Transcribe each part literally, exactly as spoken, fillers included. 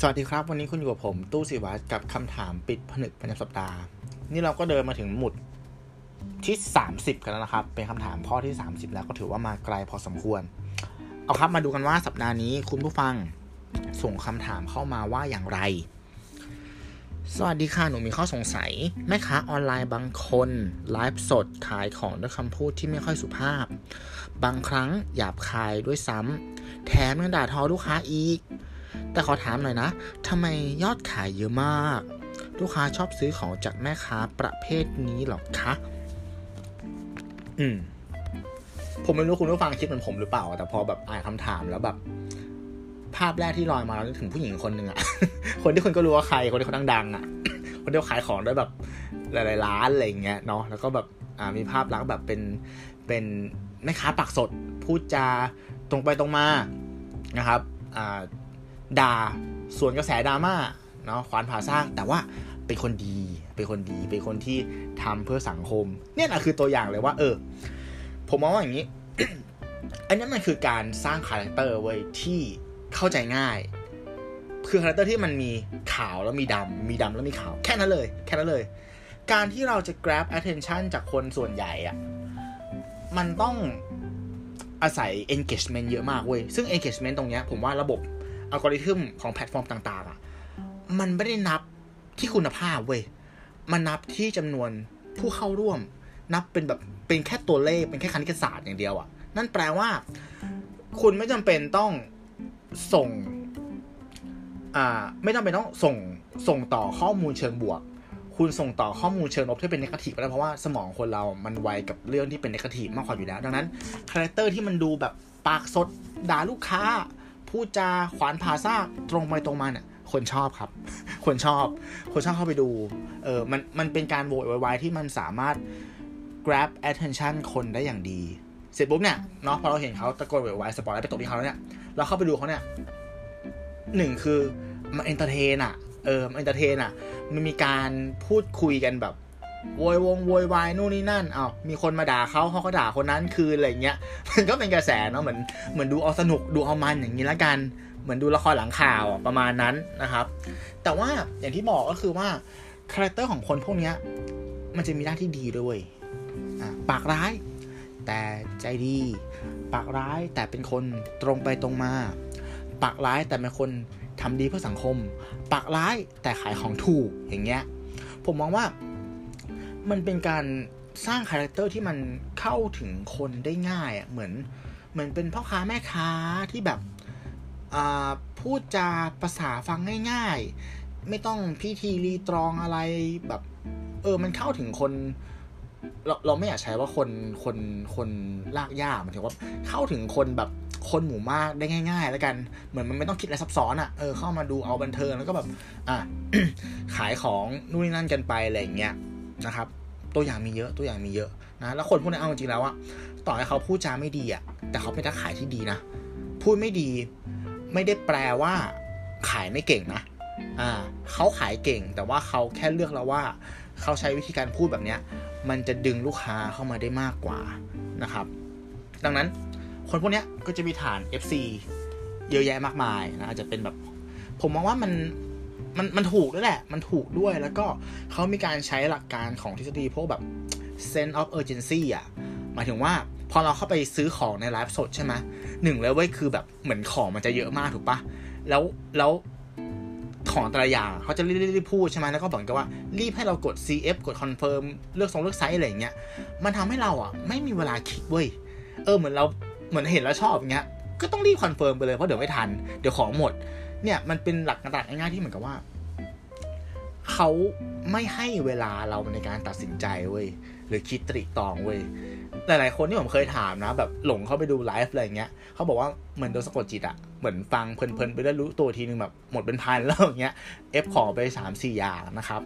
สวัสดีครับวันนี้คุณอยู่กับผมตู้ศิวัฒน์กับคำถามปิดผนึกประจำสัปดาห์นี่เราก็เดินมาถึงหมุดที่สามสิบกันแล้วนะครับเป็นคำถามข้อที่สามสิบแล้วก็ถือว่ามาไกลพอสมควรเอาครับมาดูกันว่าสัปดาห์นี้คุณผู้ฟังส่งคำถามเข้ามาว่าอย่างไรสวัสดีค่ะหนูมีข้อสงสัยแม่ค้าออนไลน์บางคนไลฟ์สดขายของด้วยคำพูดที่ไม่ค่อยสุภาพบางครั้งหยาบคายด้วยซ้ำแถมยังด่าทอลูกค้าอีกแต่ขอถามหน่อยนะทำไมยอดขายเยอะมากลูกค้าชอบซื้อของจากแม่ค้าประเภทนี้หรอคะอืมผมไม่รู้คุณผู้ฟังคิดเหมือนผมหรือเปล่าแต่พอแบบอ่านคำถามแล้วแบบภาพแรกที่ลอยมาเราถึงผู้หญิงคนหนึ่งอะ คนที่คนก็รู้ว่าใครคนที่เขาดังๆอะ คนที่ขายของด้วยแบบหลายๆร้านอะไรอย่างเงี้ยเนาะแล้วก็แบบอ่ามีภาพลักษณ์แบบเป็นเป็นแม่ค้าปากสดพูดจาตรงไปตรงมานะครับอ่าด่าส่วนกระแสดราม่าเนาะขวานผ่าซากแต่ว่าเป็นคนดีเป็นคนดีเป็นคนที่ทำเพื่อสังคมเนี่ยแหละคือตัวอย่างเลยว่าเออผมมองว่าอย่างนี้ อันนี้มันคือการสร้างคาแรคเตอร์เว้ยที่เข้าใจง่ายคือคาแรคเตอร์ที่มันมีขาวแล้วมีดำมีดำแล้วมีขาวแค่นั้นเลยแค่นั้นเลยการที่เราจะ grab attention จากคนส่วนใหญ่อะมันต้องอาศัย engagement เยอะมากเว้ยซึ่ง engagement ตรงเนี้ยผมว่าระบบอัลกอริทึมของแพลตฟอร์มต่างๆอ่ะมันไม่ได้นับที่คุณภาพเว้ยมันนับที่จำนวนผู้เข้าร่วมนับเป็นแบบเป็นแค่ตัวเลขเป็นแค่คณิตศาสตร์อย่างเดียวอ่ะนั่นแปลว่าคุณไม่จำเป็นต้องส่งอ่าไม่จำเป็นต้องส่งส่งต่อข้อมูลเชิงบวกคุณส่งต่อข้อมูลเชิงลบที่เป็นเนกาทีฟก็ได้เพราะว่าสมองคนเรามันไวกับเรื่องที่เป็นเนกาทีฟมากกว่าอยู่แล้วดังนั้นคาแรคเตอร์ที่มันดูแบบปากสดด่าลูกค้าพูดจาขวานผ่าซากตรงไปตรงมาเนี่ยคนชอบครับคนชอบคนชอบเข้าไปดูเออมันมันเป็นการโหวตไวๆที่มันสามารถ grab attention คนได้อย่างดีเสร็จปุ๊บเนี่ยเนาะพอเราเห็นเขาตะโกนโหวตไวสปอตไลท์ไปตกที่เขาแล้วเนี่ยเราเข้าไปดูเขาเนี่ยหนึ่งคือมันเอนเตอร์เทนอะเออมันเอนเตอร์เทนอะมันมีการพูดคุยกันแบบโวยวงโวยวายนู่นนี่นั่นอ้าวมีคนมาด่าเขาเขาก็ด่าคนนั้นคืออะไรเงี้ยมันก็เป็นกระแสเนาะเหมือนเหมือนดูเอาสนุกดูเอามันอย่างนี้ละกันเหมือนดูละครหลังข่าวประมาณนั้นนะครับแต่ว่าอย่างที่บอกก็คือว่าคาแรคเตอร์ของคนพวกนี้มันจะมีด้านที่ดีด้วยอ่ะปากร้ายแต่ใจดีปากร้ายแต่เป็นคนตรงไปตรงมาปากร้ายแต่เป็นคนทำดีเพื่อสังคมปากร้ายแต่ขายของถูกอย่างเงี้ยผมมองว่ามันเป็นการสร้างคาแรคเตอร์ที่มันเข้าถึงคนได้ง่ายอ่ะเหมือนเหมือนเป็นพ่อค้าแม่ค้าที่แบบอ่าพูดจาภาษาฟังง่ายๆไม่ต้องพิธีรีตรองอะไรแบบเออมันเข้าถึงคนเราเราไม่อยากใช้ว่าคนคนคนลากยากหมายถึงว่าเข้าถึงคนแบบคนหมู่มากได้ง่ายๆแล้วกันเหมือนมันไม่ต้องคิดอะไรซับซ้อนอ่ะเออเข้ามาดูเอาบันเทิงแล้วก็แบบอ่ะ ขายของนู่นนี่นั่นกันไปอะไรอย่างเงี้ยนะครับตัวอย่างมีเยอะตัวอย่างมีเยอะนะแล้วคนพวกนี้เอาจริงแล้วอะต่อให้เขาพูดจาไม่ดีอะแต่เขาเป็นนักขายที่ดีนะพูดไม่ดีไม่ได้แปลว่าขายไม่เก่งนะอ่าเขาขายเก่งแต่ว่าเขาแค่เลือกแล้วว่าเขาใช้วิธีการพูดแบบเนี้ยมันจะดึงลูกค้าเข้ามาได้มากกว่านะครับดังนั้นคนพวกนี้ก็จะมีฐาน เอฟ ซี เยอะแยะมากมายนะอาจจะเป็นแบบผมมองว่ามันมันมันถูกด้วยแหละมันถูกด้วยแล้วก็เขามีการใช้หลักการของทฤษฎีพวกแบบ sense of urgency อ่ะหมายถึงว่าพอเราเข้าไปซื้อของในไลฟ์สดใช่ไหมหนึ่งเลยเว้ยคือแบบเหมือนของมันจะเยอะมากถูกปะแล้วแล้วของแต่ละอย่างเขาจะรีบๆพูดใช่ไหมแล้วก็บอกกันว่ารีบให้เรากด ซี เอฟ กด confirm เลือกทรงเลือกไซส์อะไรอย่างเงี้ยมันทำให้เราอ่ะไม่มีเวลาคิดเว้ยเออเหมือนเราเหมือนเห็นแล้วชอบอย่างเงี้ยก็ต้องรีบ confirm ไปเลยเพราะเดี๋ยวไม่ทันเดี๋ยวของหมดเนี่ยมันเป็นหลักการตลาดง่ายๆที่เหมือนกับว่าเขาไม่ให้เวลาเราในการตัดสินใจเว้ยหรือคิดตรีตองเว้ยหลายๆคนที่ผมเคยถามนะแบบหลงเข้าไปดูไลฟ์อะไรเงี้ยเขาบอกว่าเหมือนโดนสะกดจิตอะเหมือนฟังเพลินๆไปแล้วรู้ตัวทีนึงแบบหมดเป็นพันแล้วอย่างเงี้ยเอฟขอไป สามสี่ อย่างนะครับ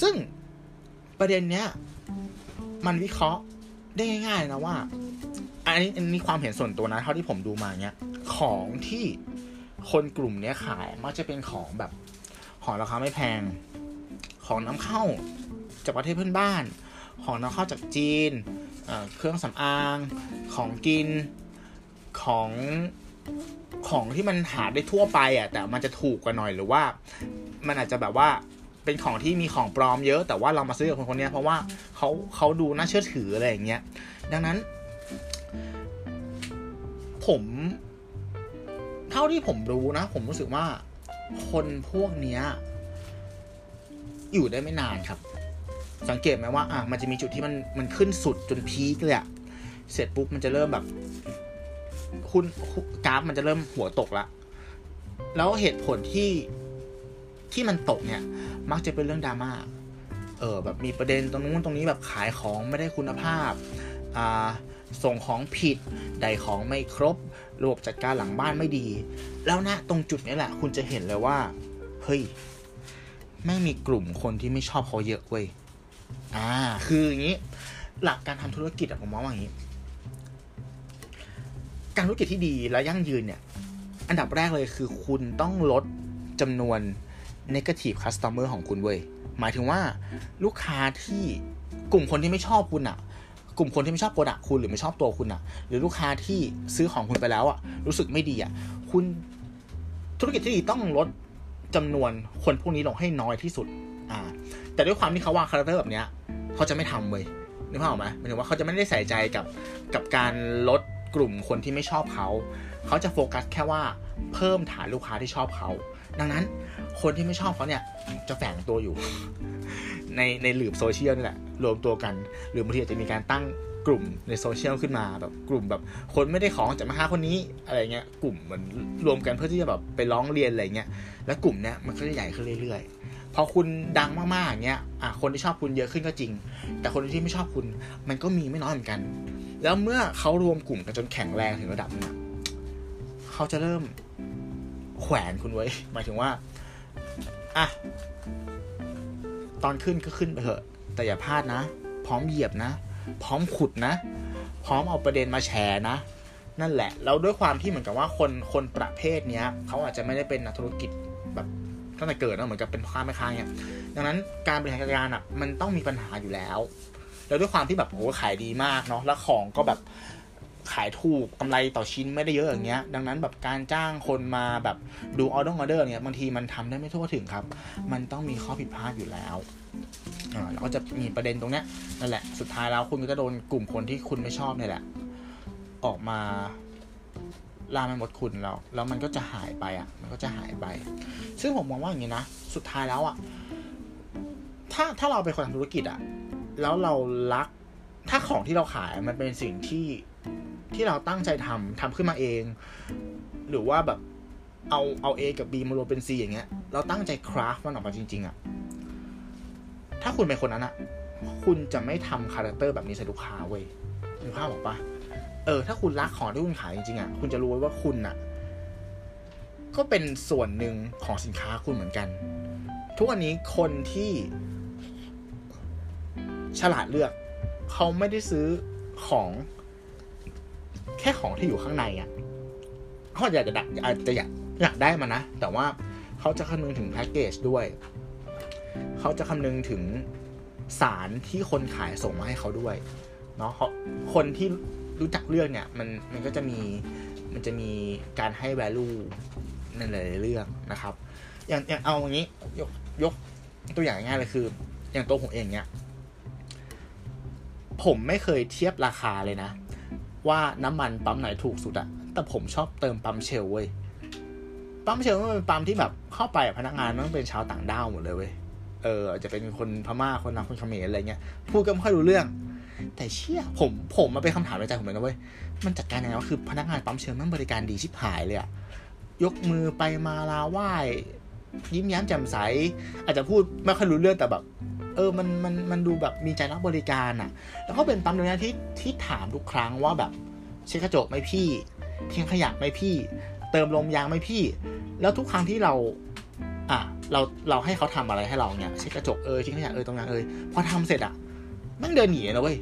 ซึ่งประเด็นเนี้ยมันวิเคราะห์ได้ง่ายๆนะว่าอันนี้อันนี้ความเห็นส่วนตัวนะเท่าที่ผมดูมาเงี้ยของที่คนกลุ่มนี้ขายมักจะเป็นของแบบของราคาไม่แพงของนำเข้าจากประเทศเพื่อนบ้านของนำเข้าจากจีน เอ่อ เครื่องสำอางของกินของ ของที่มันหาได้ทั่วไปอ่ะแต่มันจะถูกกว่าหน่อยหรือว่ามันอาจจะแบบว่าเป็นของที่มีของปลอมเยอะแต่ว่าเรามาซื้อกับคนคนนี้เพราะว่าเขาเขาดูน่าเชื่อถืออะไรอย่างเงี้ยดังนั้นผมเท่าที่ผมรู้นะผมรู้สึกว่าคนพวกเนี้ยอยู่ได้ไม่นานครับสังเกตไหมว่าอ่ะมันจะมีจุดที่มันมันขึ้นสุดจนพีคเลยอ่ะเสร็จปุ๊บมันจะเริ่มแบบหุ้นกราฟมันจะเริ่มหัวตกละแล้วเหตุผลที่ที่มันตกเนี่ยมักจะเป็นเรื่องดราม่าเออแบบมีประเด็นตรงนู้นตรงนี้แบบขายของไม่ได้คุณภาพอ่าส่งของผิดได้ของไม่ครบระบบจัดการหลังบ้านไม่ดีแล้วนะตรงจุดนี้แหละคุณจะเห็นเลยว่าเฮ้ยไม่มีกลุ่มคนที่ไม่ชอบเขาเยอะเว้ยอ่าคืออย่างนี้หลักการทำธุรกิจอะผมมองว่าอย่างนี้การธุรกิจที่ดีและยั่งยืนเนี่ยอันดับแรกเลยคือคุณต้องลดจำนวน negative customer ของคุณเว้ยหมายถึงว่าลูกค้าที่กลุ่มคนที่ไม่ชอบคุณอะกลุ่มคนที่ไม่ชอบโปรดักต์คุณหรือไม่ชอบตัวคุณอะหรือลูกค้าที่ซื้อของคุณไปแล้วอะรู้สึกไม่ดีอะคุณธุรกิจที่ดีต้องลดจำนวนคนพวกนี้ลงให้น้อยที่สุดอ่าแต่ด้วยความที่เขาวางคาแรคเตอร์แบบเนี้ยเขาจะไม่ทำเว้ยนึกภาพออกไหมหมายถึงว่าเขาจะไม่ได้ใส่ใจกับกับการลดกลุ่มคนที่ไม่ชอบเขาเขาจะโฟกัสแค่ว่าเพิ่มฐานลูกค้าที่ชอบเขาดังนั้นคนที่ไม่ชอบเขาเนี่ยจะแฝงตัวอยู่ในในหลืบโซเชียลนี่แหละรวมตัวกันหรือบางทีอาจจะมีการตั้งกลุ่มในโซเชียลขึ้นมาแบบกลุ่มแบบคนไม่ได้ของจะมาหาคนนี้อะไรเงี้ยกลุ่มเหมือนรวมกันเพื่อที่จะแบบไปร้องเรียนอะไรเงี้ยแล้วกลุ่มเนี้ยมันก็จะใหญ่ขึ้นเรื่อยๆพอคุณดังมากๆเงี้ยอ่ะคนที่ชอบคุณเยอะขึ้นก็จริงแต่คนที่ไม่ชอบคุณมันก็มีไม่น้อยเหมือนกันแล้วเมื่อเขารวมกลุ่มกันจนแข็งแรงถึงระดับนึงอ่ะเขาจะเริ่มแขวนคุณไว้หมายถึงว่าอ่ะตอนขึ้นก็ขึ้นไปเถอะแต่อย่าพลาดนะพร้อมเหยียบนะพร้อมขุดนะพร้อมเอาประเด็นมาแชร์นะนั่นแหละแล้วด้วยความที่เหมือนกับว่าคนคนประเภทเนี้ยเขาอาจจะไม่ได้เป็นนักธุรกิจแบบตั้งแต่เกิดนะเหมือนกับเป็นพ่อค้าแม่ค้าเงี้ยดังนั้นการบริหารจัดการอ่ะมันต้องมีปัญหาอยู่แล้วแล้วด้วยความที่แบบโอ้ขายดีมากเนาะแล้วของก็แบบขายถูกกำไรต่อชิ้นไม่ได้เยอะอย่างเงี้ยดังนั้นแบบการจ้างคนมาแบบดูออเดอร์ออเดอร์เงี้ยบางทีมันทำได้ไม่ทั่วถึงครับมันต้องมีข้อผิดพลาดอยู่แล้วอ่าแล้วก็จะมีประเด็นตรงเนี้ยนั่นแหละสุดท้ายแล้วคุณก็โดนกลุ่มคนที่คุณไม่ชอบนี่แหละออกมาล่ามันหมดคุณแล้วแล้วมันก็จะหายไปอ่ะมันก็จะหายไปซึ่งผมมองว่าอย่างงี้นะสุดท้ายแล้วอ่ะถ้าถ้าเราเป็นคนทำธุรกิจอ่ะแล้วเรารักถ้าของที่เราขายมันเป็นสิ่งที่ที่เราตั้งใจทำทำขึ้นมาเองหรือว่าแบบเอาเอา A กับ B มารวมเป็น C อย่างเงี้ยเราตั้งใจคราฟมันออกมาจริงๆอ่ะถ้าคุณเป็นคนนั้นอ่ะคุณจะไม่ทำคาแรคเตอร์แบบนี้ใส่ลูกค้าเว้ยนึกภาพออกปะเออถ้าคุณรักของที่คุณขายจริงๆอ่ะคุณจะรู้ว่าคุณอ่ะก็เป็นส่วนหนึ่งของสินค้าคุณเหมือนกันทุกวันนี้คนที่ฉลาดเลือกเขาไม่ได้ซื้อของแค่ของที่อยู่ข้างในอ่ะเขาอยากจะดักอาจจะอยากอยากได้มานะแต่ว่าเขาจะคำนึงถึงแพ็คเกจด้วยเขาจะคำนึงถึงสารที่คนขายส่งมาให้เขาด้วยเนาะคนที่รู้จักเรื่องเนี่ยมันมันก็จะมีมันจะมีการให้ value ในหลายๆเรื่องนะครับอย่างอย่างเอาอย่างนี้ยกยกตัวอย่างง่ายเลยคืออย่างตัวผมเองเนี่ยผมไม่เคยเทียบราคาเลยนะว่าน้ำมันปั๊มไหนถูกสุดอะแต่ผมชอบเติมปั๊มเชลเว้ยปั๊มเชลมันเป็นปั๊มที่แบบเข้าไปพนักงานมันเป็นชาวต่างด้าวหมดเลยเว้ยเออจะเป็นคนพม่าคนลาวคนเขมรอะไรเงี้ยพูดก็ไม่ค่อยรู้เรื่องแต่เชี่ยผมผมมาเป็นคำถามในใจผมเลยนะเว้ยมันจัดการยังไงวะคือพนักงานปั๊มเชลมันบริการดีชิบหายเลยอะยกมือไปมาลาไหว้ยิ้มแย้มแจ่มใสอาจจะพูดไม่ค่อยรู้เรื่องแต่แบบเออมันมันมันดูแบบมีใจรับบริการอ่ะแล้วก็เป็นปั๊มเลยนะที่ที่ถามทุกครั้งว่าแบบเช็ดกระจกไหมพี่ทิ้งขยะไหมพี่เติมลมยางไหมพี่แล้วทุกครั้งที่เราอ่ะเราเราให้เขาทำอะไรให้เราเนี่ยเช็ดกระจกเออทิ้งขยะเออตรงนั้นเออพอทำเสร็จอ่ะแม่งเดินหนีนะเว้ย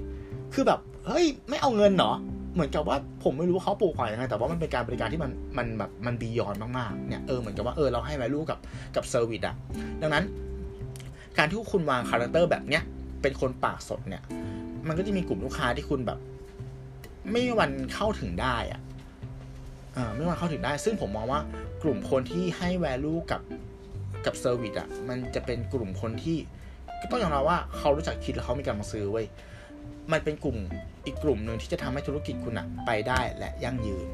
คือแบบเฮ้ยไม่เอาเงินเหรอเหมือนกับว่าผมไม่รู้ว่าเขาปลูกป่ายังไงแต่ว่ามันเป็นการบริการที่มันมันแบบมันบียอนมากๆเนี่ยเออเหมือนกับว่าเออเราให้แวลูกับกับเซอร์วิสอ่ะดังนั้นการที่คุณวางคาแรคเตอร์แบบเนี้ยเป็นคนปากสดเนี่ยมันก็จะมีกลุ่มลูกค้าที่คุณแบบไม่มีวันเข้าถึงได้อ่ะ ไม่ว่าเข้าถึงได้ซึ่งผมมองว่ากลุ่มคนที่ให้ value กับกับเซอร์วิสอ่ะมันจะเป็นกลุ่มคนที่ก็ต้องยอมรับว่าเขารู้จักคิดแล้วเขามีการมาซื้อเว้ยมันเป็นกลุ่มอีกกลุ่มนึงที่จะทำให้ธุรกิจคุณอ่ะไปได้และยั่งยืน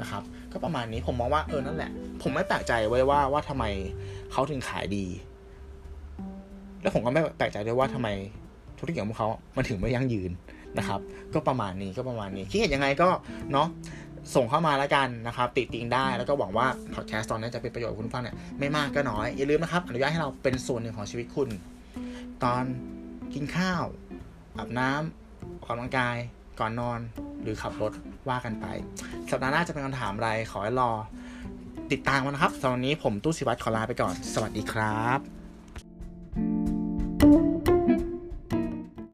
นะครับก็ประมาณนี้ผมมองว่าเออนั่นแหละผมไม่แปลกใจเว้ยว่าว่าทำไมเขาถึงขายดีแล้วผมก็ไม่แปลกใจด้วยว่าทำไมธุรกิจของพวกเขามันถึงไม่ยั่งยืนนะครับก็ประมาณนี้ก็ประมาณนี้คิดเห็นยังไงก็เนาะส่งเข้ามาแล้วกันนะครับติดติงได้แล้วก็หวังว่าพอดแคสต์ตอนนี้จะเป็นประโยชน์คุณฟังเนี่ยไม่มากก็น้อยอย่าลืมนะครับอนุญาตให้เราเป็นส่วนหนึ่งของชีวิตคุณตอนกินข้าวอาบน้ำออกกำลังกายก่อนนอนหรือขับรถว่ากันไปสัปดาห์หน้าจะเป็นคำถามอะไรขอให้รอติดตามกันนะครับตอนนี้ผมตู้ศิวัฒน์ขอลาไปก่อนสวัสดีครับ